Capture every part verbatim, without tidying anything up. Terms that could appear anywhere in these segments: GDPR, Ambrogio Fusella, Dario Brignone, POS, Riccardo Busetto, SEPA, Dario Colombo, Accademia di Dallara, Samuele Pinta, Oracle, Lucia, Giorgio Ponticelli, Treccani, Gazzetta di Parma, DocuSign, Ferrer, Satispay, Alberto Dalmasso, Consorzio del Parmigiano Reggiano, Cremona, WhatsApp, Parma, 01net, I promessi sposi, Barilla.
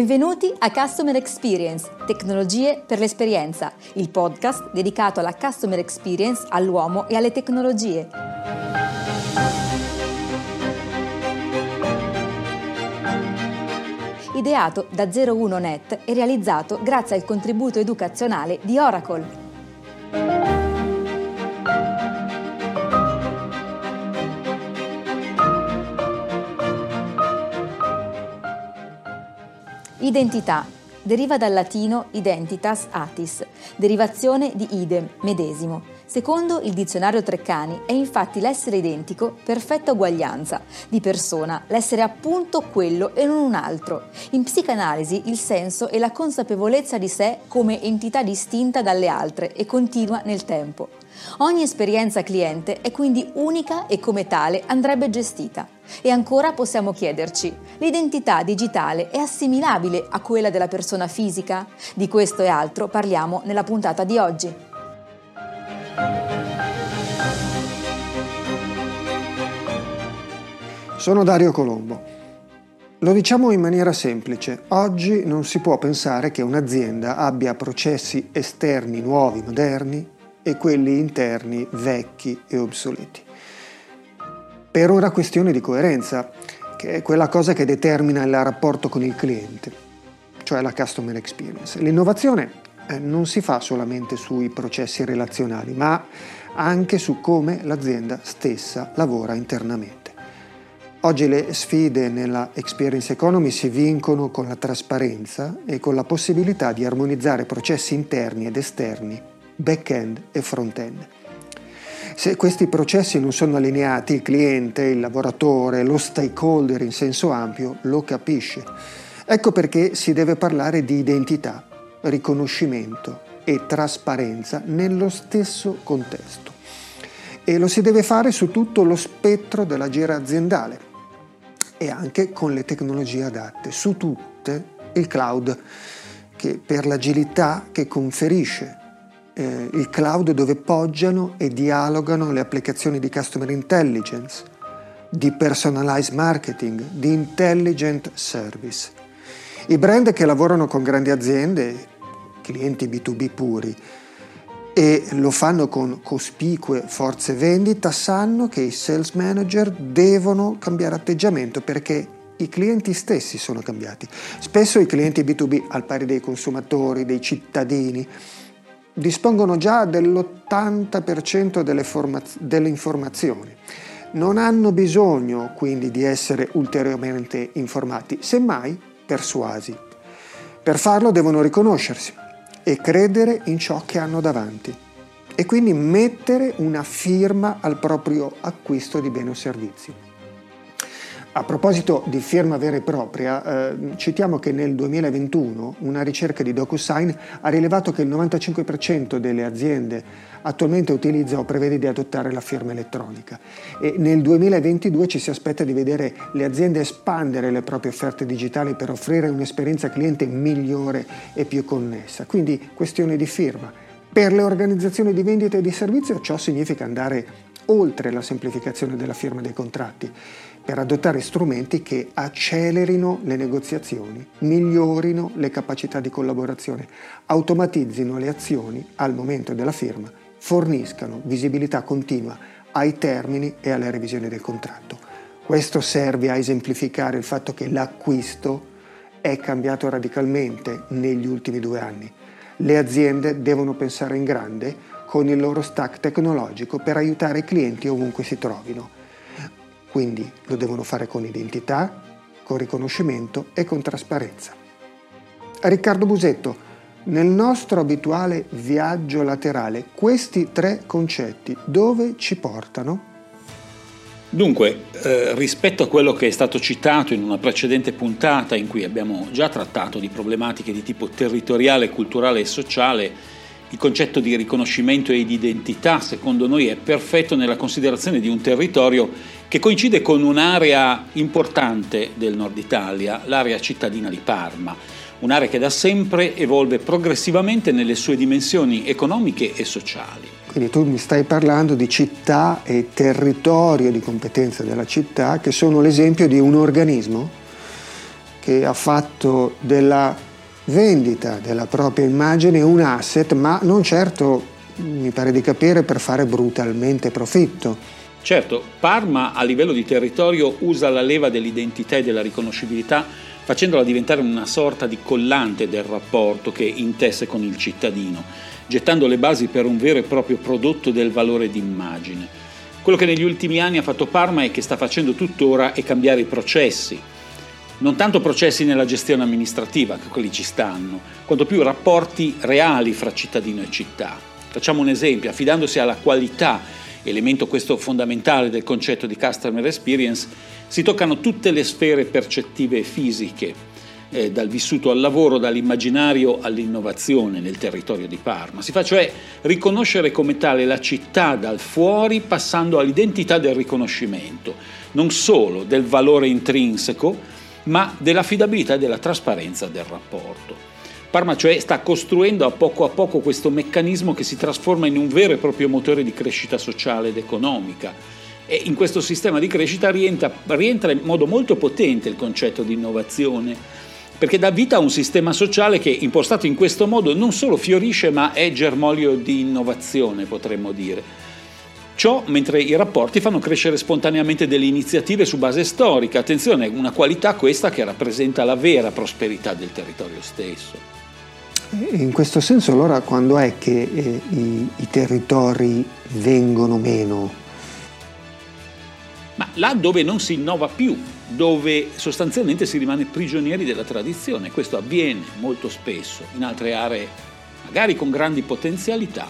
Benvenuti a Customer Experience, tecnologie per l'esperienza, il podcast dedicato alla customer experience, all'uomo e alle tecnologie. Ideato da zero uno net e realizzato grazie al contributo educazionale di Oracle. Identità. Deriva dal latino identitas atis, derivazione di idem, medesimo. Secondo il dizionario Treccani è infatti l'essere identico, perfetta uguaglianza, di persona, l'essere appunto quello e non un altro. In psicanalisi il senso è la consapevolezza di sé come entità distinta dalle altre e continua nel tempo. Ogni esperienza cliente è quindi unica e come tale andrebbe gestita. E ancora possiamo chiederci: l'identità digitale è assimilabile a quella della persona fisica? Di questo e altro parliamo nella puntata di oggi. Sono Dario Colombo. Lo diciamo in maniera semplice, oggi non si può pensare che un'azienda abbia processi esterni nuovi, moderni, e quelli interni vecchi e obsoleti. Per una questione di coerenza, che è quella cosa che determina il rapporto con il cliente, cioè la customer experience. L'innovazione non si fa solamente sui processi relazionali, ma anche su come l'azienda stessa lavora internamente. Oggi le sfide nella experience economy si vincono con la trasparenza e con la possibilità di armonizzare processi interni ed esterni, back-end e front-end. Se questi processi non sono allineati, il cliente, il lavoratore, lo stakeholder in senso ampio lo capisce. Ecco perché si deve parlare di identità, riconoscimento e trasparenza nello stesso contesto. E lo si deve fare su tutto lo spettro dell'agire aziendale e anche con le tecnologie adatte, su tutte il cloud, che per l'agilità che conferisce. Eh, il cloud dove poggiano e dialogano le applicazioni di customer intelligence, di personalized marketing, di intelligent service. I brand che lavorano con grandi aziende, clienti B due B puri, e lo fanno con cospicue forze vendita, sanno che i sales manager devono cambiare atteggiamento perché i clienti stessi sono cambiati. Spesso i clienti B due B, al pari dei consumatori, dei cittadini, dispongono già dell'ottanta per cento delle, forma- delle informazioni. Non hanno bisogno quindi di essere ulteriormente informati, semmai persuasi. Per farlo devono riconoscersi e credere in ciò che hanno davanti e quindi mettere una firma al proprio acquisto di beni o servizi. A proposito di firma vera e propria, eh, citiamo che nel duemilaventuno una ricerca di DocuSign ha rilevato che il novantacinque per cento delle aziende attualmente utilizza o prevede di adottare la firma elettronica e nel duemilaventidue ci si aspetta di vedere le aziende espandere le proprie offerte digitali per offrire un'esperienza cliente migliore e più connessa. Quindi questione di firma. Per le organizzazioni di vendita e di servizio ciò significa andare oltre la semplificazione della firma dei contratti, per adottare strumenti che accelerino le negoziazioni, migliorino le capacità di collaborazione, automatizzino le azioni al momento della firma, forniscano visibilità continua ai termini e alla revisione del contratto. Questo serve a esemplificare il fatto che l'acquisto è cambiato radicalmente negli ultimi due anni. Le aziende devono pensare in grande con il loro stack tecnologico per aiutare i clienti ovunque si trovino. Quindi lo devono fare con identità, con riconoscimento e con trasparenza. Riccardo Busetto, nel nostro abituale viaggio laterale, questi tre concetti dove ci portano? Dunque, eh, rispetto a quello che è stato citato in una precedente puntata in cui abbiamo già trattato di problematiche di tipo territoriale, culturale e sociale, il concetto di riconoscimento e di identità, secondo noi, è perfetto nella considerazione di un territorio che coincide con un'area importante del Nord Italia, l'area cittadina di Parma, un'area che da sempre evolve progressivamente nelle sue dimensioni economiche e sociali. Quindi tu mi stai parlando di città e territorio di competenza della città che sono l'esempio di un organismo? che ha fatto della vendita della propria immagine un asset, ma non certo, mi pare di capire, per fare brutalmente profitto. Certo, Parma a livello di territorio usa la leva dell'identità e della riconoscibilità facendola diventare una sorta di collante del rapporto che intesse con il cittadino, gettando le basi per un vero e proprio prodotto del valore d'immagine. Quello che negli ultimi anni ha fatto Parma e che sta facendo tuttora è cambiare i processi. Non tanto processi nella gestione amministrativa, che quelli ci stanno, quanto più rapporti reali fra cittadino e città. Facciamo un esempio, affidandosi alla qualità, elemento questo fondamentale del concetto di customer experience, si toccano tutte le sfere percettive e fisiche, eh, dal vissuto al lavoro, dall'immaginario all'innovazione nel territorio di Parma. Si fa cioè riconoscere come tale la città dal fuori, passando all'identità del riconoscimento, non solo del valore intrinseco, ma dell'affidabilità e della trasparenza del rapporto. Parma cioè sta costruendo a poco a poco questo meccanismo che si trasforma in un vero e proprio motore di crescita sociale ed economica, e in questo sistema di crescita rientra, rientra in modo molto potente il concetto di innovazione, perché dà vita a un sistema sociale che, impostato in questo modo, non solo fiorisce ma è germoglio di innovazione, potremmo dire. Ciò mentre i rapporti fanno crescere spontaneamente delle iniziative su base storica. Attenzione, una qualità questa che rappresenta la vera prosperità del territorio stesso. In questo senso, allora, quando è che eh, i, i territori vengono meno? Ma là dove non si innova più, dove sostanzialmente si rimane prigionieri della tradizione. Questo avviene molto spesso in altre aree, magari con grandi potenzialità,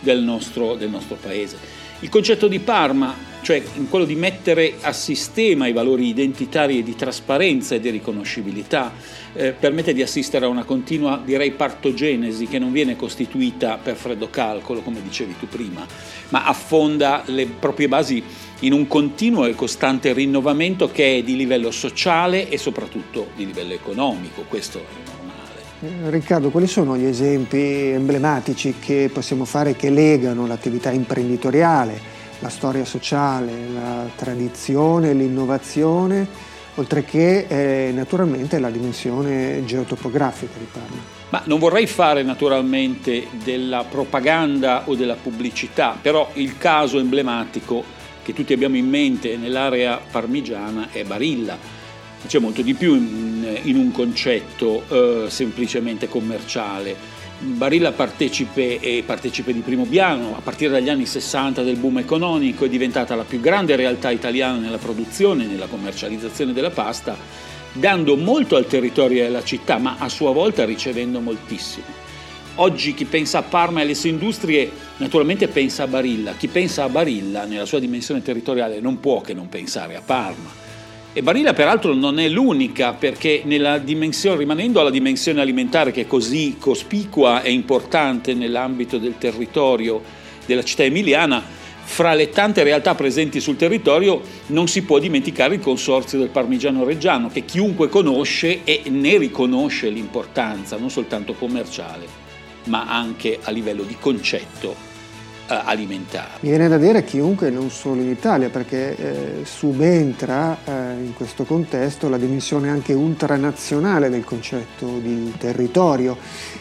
del nostro, del nostro paese. Il concetto di Parma, cioè in quello di mettere a sistema i valori identitari e di trasparenza e di riconoscibilità, eh, permette di assistere a una continua, direi, partogenesi che non viene costituita per freddo calcolo, come dicevi tu prima, ma affonda le proprie basi in un continuo e costante rinnovamento che è di livello sociale e soprattutto di livello economico. Questo è normale. Riccardo, quali sono gli esempi emblematici che possiamo fare che legano l'attività imprenditoriale, la storia sociale, la tradizione, l'innovazione, oltre che eh, naturalmente la dimensione geotopografica di Parma? Ma non vorrei fare naturalmente della propaganda o della pubblicità, però il caso emblematico che tutti abbiamo in mente nell'area parmigiana è Barilla. C'è molto di più in, in un concetto eh, semplicemente commerciale. Barilla partecipe e partecipe di primo piano, a partire dagli anni sessanta del boom economico, è diventata la più grande realtà italiana nella produzione e nella commercializzazione della pasta, dando molto al territorio e alla città, ma a sua volta ricevendo moltissimo. Oggi chi pensa a Parma e alle sue industrie naturalmente pensa a Barilla, chi pensa a Barilla nella sua dimensione territoriale non può che non pensare a Parma. E Barilla peraltro non è l'unica, perché nella dimensione, rimanendo alla dimensione alimentare che è così cospicua e importante nell'ambito del territorio della città emiliana, fra le tante realtà presenti sul territorio non si può dimenticare il Consorzio del Parmigiano Reggiano, che chiunque conosce e ne riconosce l'importanza, non soltanto commerciale, ma anche a livello di concetto alimentare. Mi viene da dire chiunque, non solo in Italia, perché eh, subentra eh, in questo contesto la dimensione anche ultranazionale del concetto di territorio,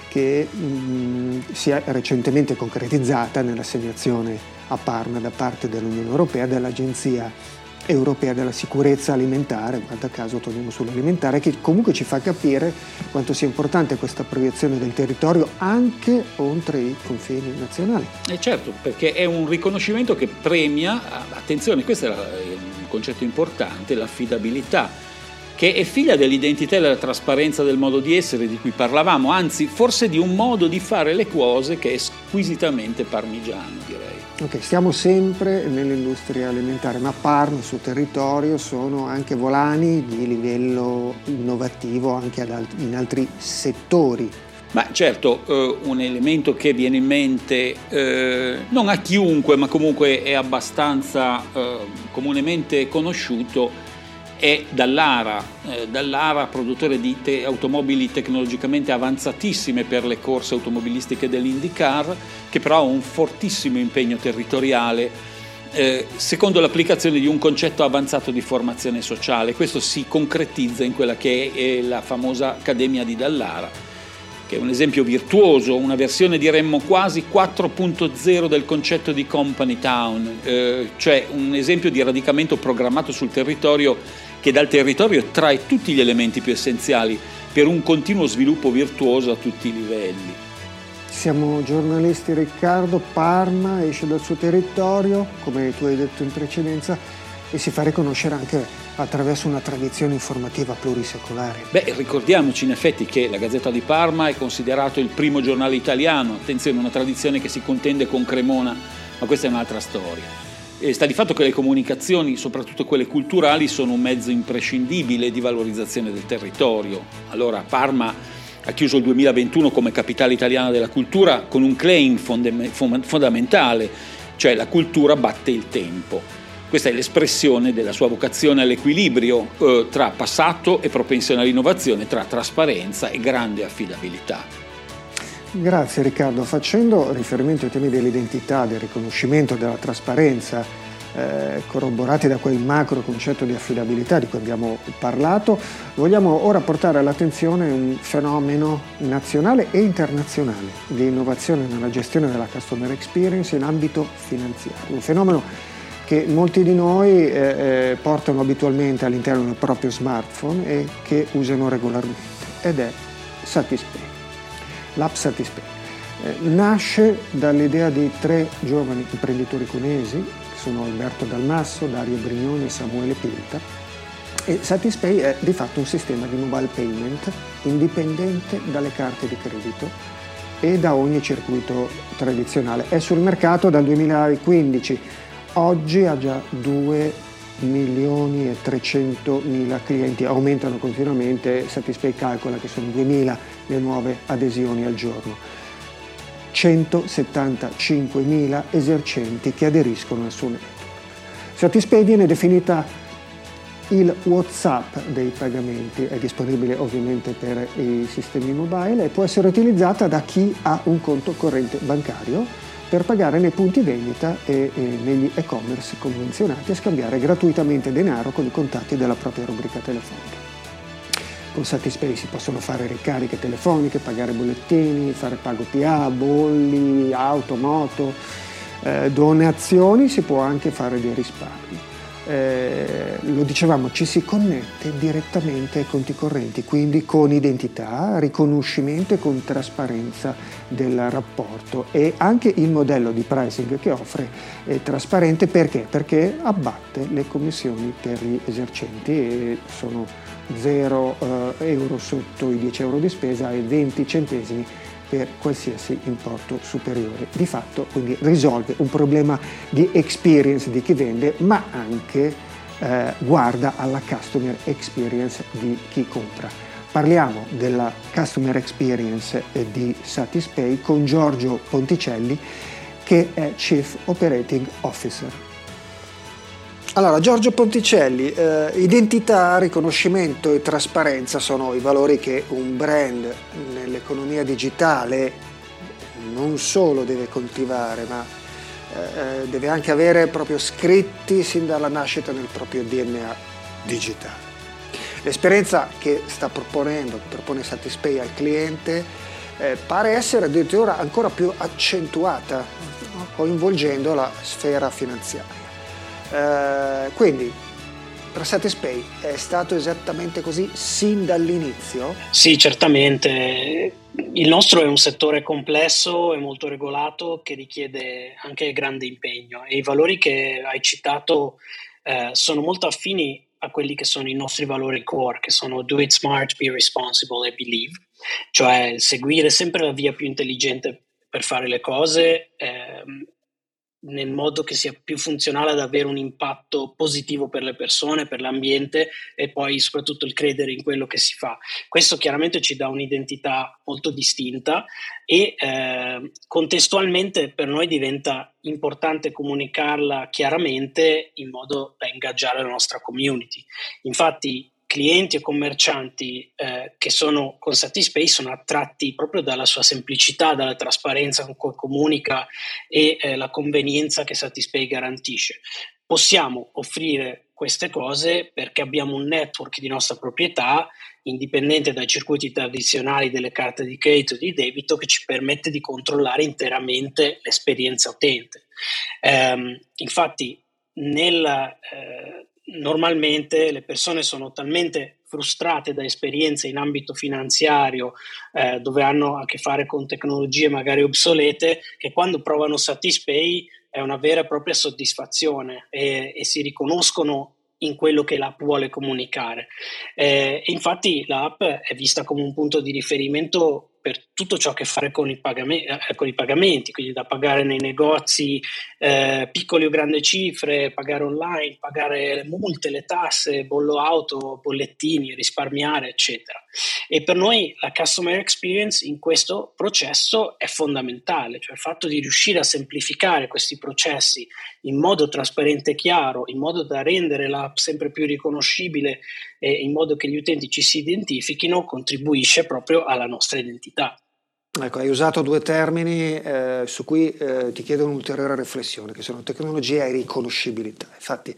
che mh, si è recentemente concretizzata nell'assegnazione a Parma da parte dell'Unione Europea dell'Agenzia Europea della Sicurezza Alimentare, guarda caso torniamo sull'alimentare, che comunque ci fa capire quanto sia importante questa proiezione del territorio anche oltre i confini nazionali. E certo, perché è un riconoscimento che premia, attenzione, questo è un concetto importante, l'affidabilità, che è figlia dell'identità e della trasparenza del modo di essere di cui parlavamo, anzi forse di un modo di fare le cose che è squisitamente parmigiano, direi. Ok, stiamo sempre nell'industria alimentare, ma Parma, il suo territorio, sono anche volani di livello innovativo anche ad alt- in altri settori. Ma certo, eh, un elemento che viene in mente eh, non a chiunque, ma comunque è abbastanza eh, comunemente conosciuto, è Dallara, eh, Dallara produttore di te- automobili tecnologicamente avanzatissime per le corse automobilistiche dell'IndyCar, che però ha un fortissimo impegno territoriale eh, secondo l'applicazione di un concetto avanzato di formazione sociale. Questo si concretizza in quella che è la famosa Accademia di Dallara, che è un esempio virtuoso, una versione diremmo quasi quattro punto zero del concetto di company town, eh, cioè un esempio di radicamento programmato sul territorio che dal territorio trae tutti gli elementi più essenziali per un continuo sviluppo virtuoso a tutti i livelli. Siamo giornalisti, Riccardo. Parma esce dal suo territorio, come tu hai detto in precedenza, e si fa riconoscere anche attraverso una tradizione informativa plurisecolare. Beh, ricordiamoci in effetti che la Gazzetta di Parma è considerato il primo giornale italiano, attenzione, una tradizione che si contende con Cremona, ma questa è un'altra storia. E sta di fatto che le comunicazioni, soprattutto quelle culturali, sono un mezzo imprescindibile di valorizzazione del territorio. Allora Parma ha chiuso il duemilaventuno come capitale italiana della cultura con un claim fond- fondamentale, cioè la cultura batte il tempo. Questa è l'espressione della sua vocazione all'equilibrio eh, tra passato e propensione all'innovazione, tra trasparenza e grande affidabilità. Grazie Riccardo. Facendo riferimento ai temi dell'identità, del riconoscimento, della trasparenza, eh, corroborati da quel macro concetto di affidabilità di cui abbiamo parlato, vogliamo ora portare all'attenzione un fenomeno nazionale e internazionale di innovazione nella gestione della customer experience in ambito finanziario. Un fenomeno che molti di noi eh, portano abitualmente all'interno del proprio smartphone e che usano regolarmente, ed è Satispay. L'app Satispay eh, nasce dall'idea di tre giovani imprenditori cuneesi, che sono Alberto Dalmasso, Dario Brignone e Samuele Pinta, e Satispay è di fatto un sistema di mobile payment indipendente dalle carte di credito e da ogni circuito tradizionale. È sul mercato dal duemilaquindici. Oggi ha già due milioni e trecentomila clienti, aumentano continuamente. Satispay calcola che sono duemila le nuove adesioni al giorno, centosettantacinquemila esercenti che aderiscono al suo network. Satispay viene definita il WhatsApp dei pagamenti, è disponibile ovviamente per i sistemi mobile e può essere utilizzata da chi ha un conto corrente bancario per pagare nei punti vendita e, e negli e-commerce convenzionati e scambiare gratuitamente denaro con i contatti della propria rubrica telefonica. Con Satispay si possono fare ricariche telefoniche, pagare bollettini, fare pago P A, bolli, auto, moto, eh, donazioni, si può anche fare dei risparmi. Eh, lo dicevamo, ci si connette direttamente ai conti correnti, quindi con identità, riconoscimento e con trasparenza del rapporto, e anche il modello di pricing che offre è trasparente. Perché? Perché abbatte le commissioni per gli esercenti, e sono zero euro sotto i dieci euro di spesa e venti centesimi per qualsiasi importo superiore. Di fatto quindi risolve un problema di experience di chi vende, ma anche eh, guarda alla customer experience di chi compra. Parliamo della customer experience eh, di Satispay con Giorgio Ponticelli, che è Chief Operating Officer. Allora, Giorgio Ponticelli, eh, identità, riconoscimento e trasparenza sono i valori che un brand nell'economia digitale non solo deve coltivare, ma eh, deve anche avere proprio scritti sin dalla nascita nel proprio D N A digitale. L'esperienza che sta proponendo, che propone Satispay al cliente, eh, pare essere addirittura ancora più accentuata, no? Coinvolgendo la sfera finanziaria. Uh, quindi per Satispay è stato esattamente così sin dall'inizio? Sì, certamente. Il nostro è un settore complesso e molto regolato che richiede anche grande impegno, e i valori che hai citato eh, sono molto affini a quelli che sono i nostri valori core, che sono do it smart, be responsible e believe, cioè seguire sempre la via più intelligente per fare le cose ehm, nel modo che sia più funzionale ad avere un impatto positivo per le persone, per l'ambiente, e poi soprattutto il credere in quello che si fa. Questo chiaramente ci dà un'identità molto distinta e eh, contestualmente per noi diventa importante comunicarla chiaramente in modo da ingaggiare la nostra community. Infatti clienti e commercianti eh, che sono con Satispay sono attratti proprio dalla sua semplicità, dalla trasparenza con cui comunica e eh, la convenienza che Satispay garantisce. Possiamo offrire queste cose perché abbiamo un network di nostra proprietà, indipendente dai circuiti tradizionali delle carte di credito e di debito, che ci permette di controllare interamente l'esperienza utente. Eh, infatti, nella, eh, normalmente le persone sono talmente frustrate da esperienze in ambito finanziario eh, dove hanno a che fare con tecnologie magari obsolete, che quando provano Satispay è una vera e propria soddisfazione e, e si riconoscono in quello che l'app vuole comunicare. Eh, infatti l'app è vista come un punto di riferimento per tutto ciò che fare con i, pagam- con i pagamenti, quindi da pagare nei negozi, eh, piccoli o grandi cifre, pagare online, pagare le multe, le tasse, bollo auto, bollettini, risparmiare, eccetera. E per noi la customer experience in questo processo è fondamentale, cioè il fatto di riuscire a semplificare questi processi in modo trasparente e chiaro, in modo da rendere l'app sempre più riconoscibile e in modo che gli utenti ci si identifichino, contribuisce proprio alla nostra identità. Ecco, hai usato due termini eh, su cui eh, ti chiedo un'ulteriore riflessione, che sono tecnologia e riconoscibilità. Infatti,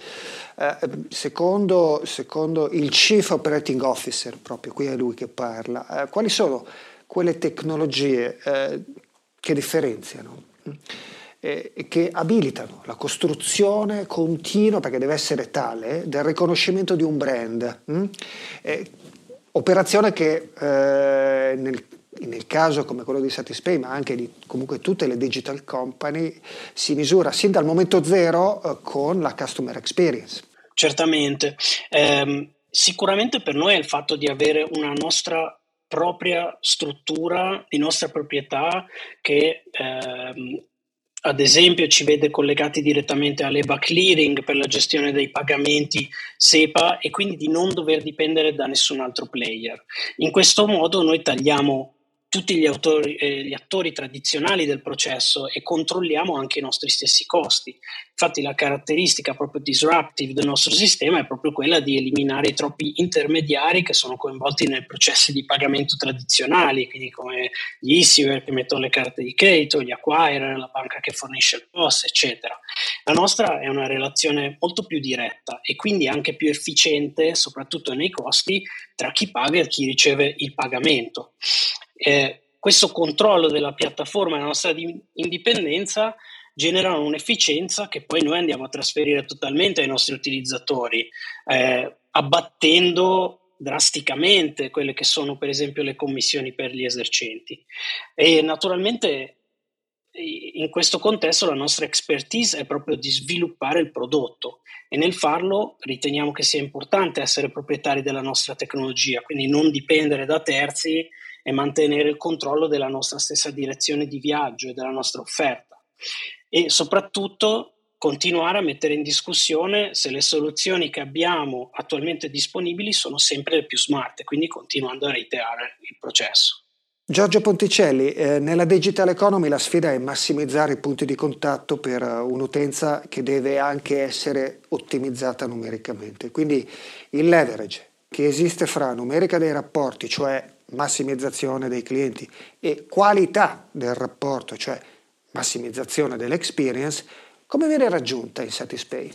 eh, secondo, secondo il Chief Operating Officer, proprio qui è lui che parla, eh, quali sono quelle tecnologie eh, che differenziano e eh, che abilitano la costruzione continua, perché deve essere tale, del riconoscimento di un brand? Mh? Eh, operazione che eh, nel nel caso come quello di Satispay, ma anche di comunque tutte le digital company, si misura sin dal momento zero eh, con la customer experience. Certamente, eh, sicuramente per noi è il fatto di avere una nostra propria struttura di nostra proprietà che eh, ad esempio ci vede collegati direttamente all'E B A Clearing per la gestione dei pagamenti SEPA e quindi di non dover dipendere da nessun altro player. In questo modo noi tagliamo tutti gli, autori, eh, gli attori tradizionali del processo e controlliamo anche i nostri stessi costi. Infatti la caratteristica proprio disruptive del nostro sistema è proprio quella di eliminare i troppi intermediari che sono coinvolti nei processi di pagamento tradizionali, quindi come gli issuer che mettono le carte di credito, gli acquirer, la banca che fornisce il P O S, eccetera. La nostra è una relazione molto più diretta e quindi anche più efficiente, soprattutto nei costi, tra chi paga e chi riceve il pagamento. Eh, questo controllo della piattaforma e la nostra di- indipendenza generano un'efficienza che poi noi andiamo a trasferire totalmente ai nostri utilizzatori, eh, abbattendo drasticamente quelle che sono per esempio le commissioni per gli esercenti. E naturalmente in questo contesto la nostra expertise è proprio di sviluppare il prodotto e nel farlo riteniamo che sia importante essere proprietari della nostra tecnologia, quindi non dipendere da terzi e mantenere il controllo della nostra stessa direzione di viaggio e della nostra offerta, e soprattutto continuare a mettere in discussione se le soluzioni che abbiamo attualmente disponibili sono sempre le più smart, quindi continuando a reiterare il processo. Giorgio Ponticelli, eh, nella Digital Economy la sfida è massimizzare i punti di contatto per un'utenza che deve anche essere ottimizzata numericamente, quindi il leverage che esiste fra numerica dei rapporti, cioè massimizzazione dei clienti, e qualità del rapporto, cioè massimizzazione dell'experience, come viene raggiunta in Satispay?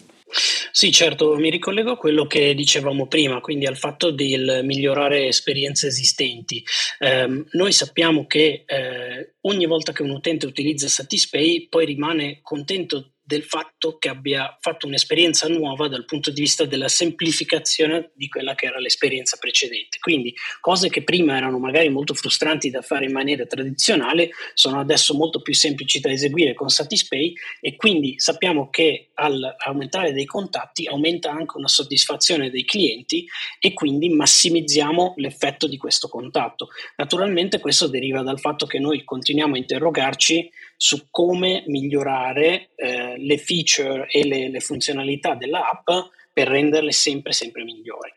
Sì, certo, mi ricollego a quello che dicevamo prima, quindi al fatto del migliorare esperienze esistenti. Eh, noi sappiamo che eh, ogni volta che un utente utilizza Satispay poi rimane contento del fatto che abbia fatto un'esperienza nuova dal punto di vista della semplificazione di quella che era l'esperienza precedente. Quindi cose che prima erano magari molto frustranti da fare in maniera tradizionale sono adesso molto più semplici da eseguire con Satispay, e quindi sappiamo che all'aumentare dei contatti aumenta anche una soddisfazione dei clienti e quindi massimizziamo l'effetto di questo contatto. Naturalmente questo deriva dal fatto che noi continuiamo a interrogarci su come migliorare eh, le feature e le, le funzionalità dell'app per renderle sempre sempre migliori.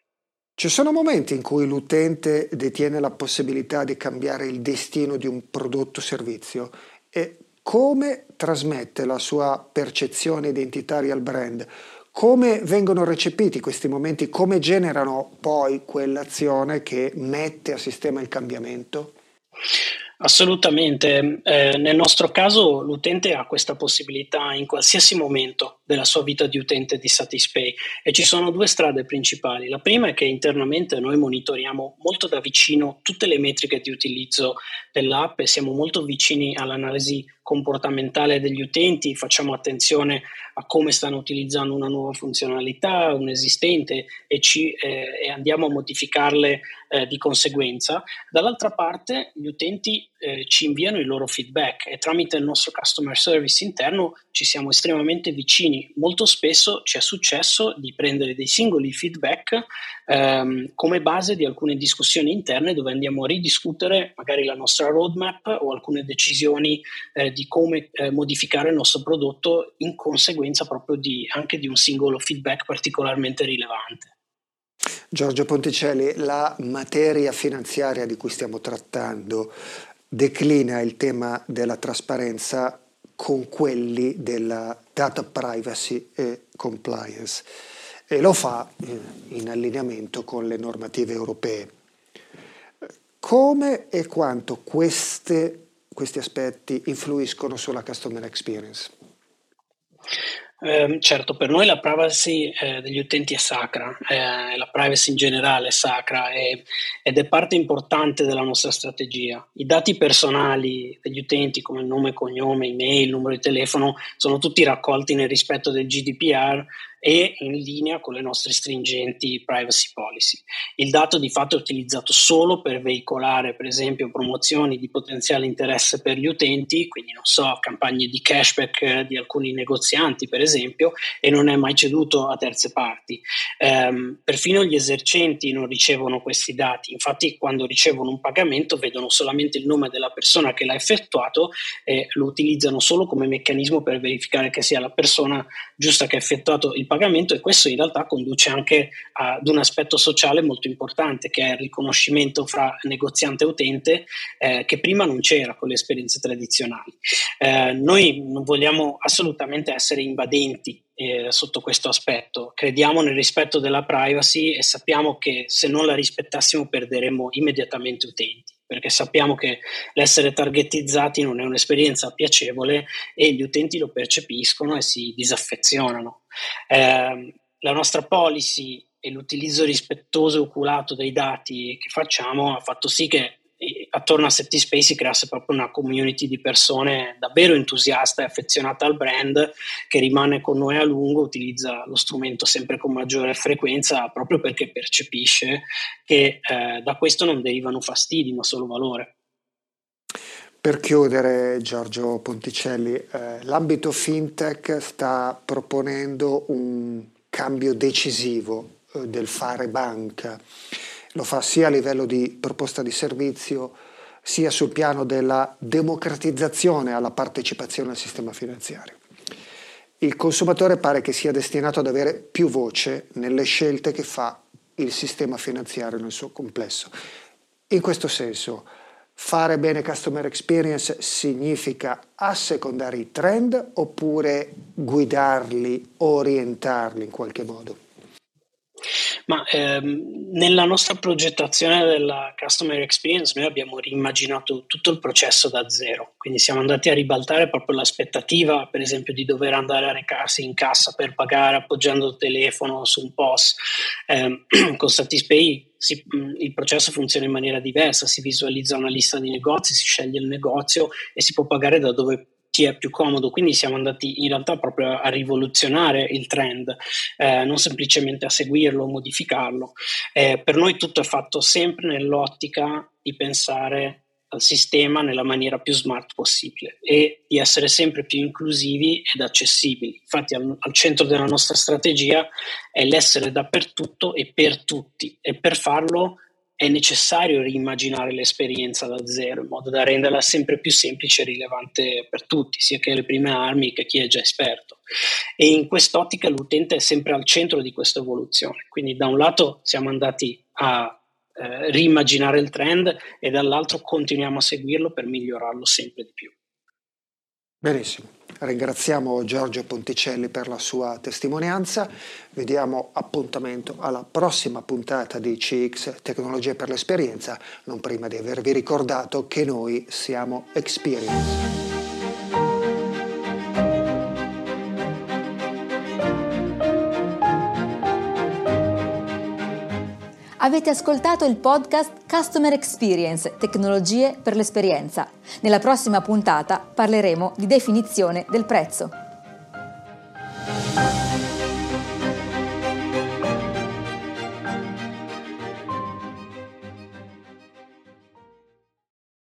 Ci sono momenti in cui l'utente detiene la possibilità di cambiare il destino di un prodotto o servizio, e come trasmette la sua percezione identitaria al brand? Come vengono recepiti questi momenti? Come generano poi quell'azione che mette a sistema il cambiamento? Assolutamente. Eh, nel nostro caso l'utente ha questa possibilità in qualsiasi momento della sua vita di utente di Satispay, e ci sono due strade principali. La prima è che internamente noi monitoriamo molto da vicino tutte le metriche di utilizzo dell'app e siamo molto vicini all'analisi comportamentale degli utenti, facciamo attenzione a come stanno utilizzando una nuova funzionalità, un'esistente, e, ci, eh, e andiamo a modificarle eh, di conseguenza. Dall'altra parte gli utenti eh, ci inviano i loro feedback e tramite il nostro customer service interno ci siamo estremamente vicini. Molto spesso ci è successo di prendere dei singoli feedback ehm, come base di alcune discussioni interne dove andiamo a ridiscutere magari la nostra roadmap o alcune decisioni eh, di come eh, modificare il nostro prodotto in conseguenza proprio di, anche di un singolo feedback particolarmente rilevante. Giorgio Ponticelli, la materia finanziaria di cui stiamo trattando declina il tema della trasparenza con quelli della data privacy e compliance e lo fa in allineamento con le normative europee. Come e quanto queste questi aspetti influiscono sulla customer experience? Eh, certo, per noi la privacy eh, degli utenti è sacra, eh, la privacy in generale è sacra è, ed è parte importante della nostra strategia. I dati personali degli utenti come nome, cognome, email, numero di telefono sono tutti raccolti nel rispetto del G D P R e in linea con le nostre stringenti privacy policy. Il dato di fatto è utilizzato solo per veicolare, per esempio, promozioni di potenziale interesse per gli utenti, quindi non so, campagne di cashback di alcuni negozianti, per esempio, e non è mai ceduto a terze parti. Ehm, perfino gli esercenti non ricevono questi dati, infatti quando ricevono un pagamento vedono solamente il nome della persona che l'ha effettuato e lo utilizzano solo come meccanismo per verificare che sia la persona giusta che ha effettuato il pagamento, e questo in realtà conduce anche ad un aspetto sociale molto importante che è il riconoscimento fra negoziante e utente eh, che prima non c'era con le esperienze tradizionali. Eh, noi non vogliamo assolutamente essere invadenti Eh, sotto questo aspetto, crediamo nel rispetto della privacy e sappiamo che se non la rispettassimo perderemmo immediatamente utenti, perché sappiamo che l'essere targetizzati non è un'esperienza piacevole e gli utenti lo percepiscono e si disaffezionano. Eh, la nostra policy e l'utilizzo rispettoso e oculato dei dati che facciamo ha fatto sì che attorno a Satispay si creasse proprio una community di persone davvero entusiasta e affezionata al brand, che rimane con noi a lungo, utilizza lo strumento sempre con maggiore frequenza proprio perché percepisce che eh, da questo non derivano fastidi ma solo valore. Per chiudere, Giorgio Ponticelli, eh, l'ambito fintech sta proponendo un cambio decisivo eh, del fare banca. Lo fa sia a livello di proposta di servizio, sia sul piano della democratizzazione alla partecipazione al sistema finanziario. Il consumatore pare che sia destinato ad avere più voce nelle scelte che fa il sistema finanziario nel suo complesso. In questo senso, fare bene customer experience significa assecondare i trend oppure guidarli, orientarli in qualche modo? Ma ehm, nella nostra progettazione della customer experience noi abbiamo rimmaginato tutto il processo da zero, quindi siamo andati a ribaltare proprio l'aspettativa, per esempio, di dover andare a recarsi in cassa per pagare appoggiando il telefono su un P O S. Eh, con Satispay si, il processo funziona in maniera diversa, si visualizza una lista di negozi, si sceglie il negozio e si può pagare da dove è più comodo, quindi siamo andati in realtà proprio a rivoluzionare il trend, eh, non semplicemente a seguirlo o modificarlo. Eh, per noi tutto è fatto sempre nell'ottica di pensare al sistema nella maniera più smart possibile e di essere sempre più inclusivi ed accessibili. Infatti al, al centro della nostra strategia è l'essere dappertutto e per tutti, e per farlo è necessario reimmaginare l'esperienza da zero in modo da renderla sempre più semplice e rilevante per tutti, sia chi ha le prime armi che chi è già esperto. E in quest'ottica l'utente è sempre al centro di questa evoluzione. Quindi da un lato siamo andati a eh, reimmaginare il trend e dall'altro continuiamo a seguirlo per migliorarlo sempre di più. Benissimo. Ringraziamo Giorgio Ponticelli per la sua testimonianza, vi diamo appuntamento alla prossima puntata di C X Tecnologie per l'Esperienza, non prima di avervi ricordato che noi siamo Experience. Avete ascoltato il podcast Customer Experience, tecnologie per l'esperienza. Nella prossima puntata parleremo di definizione del prezzo.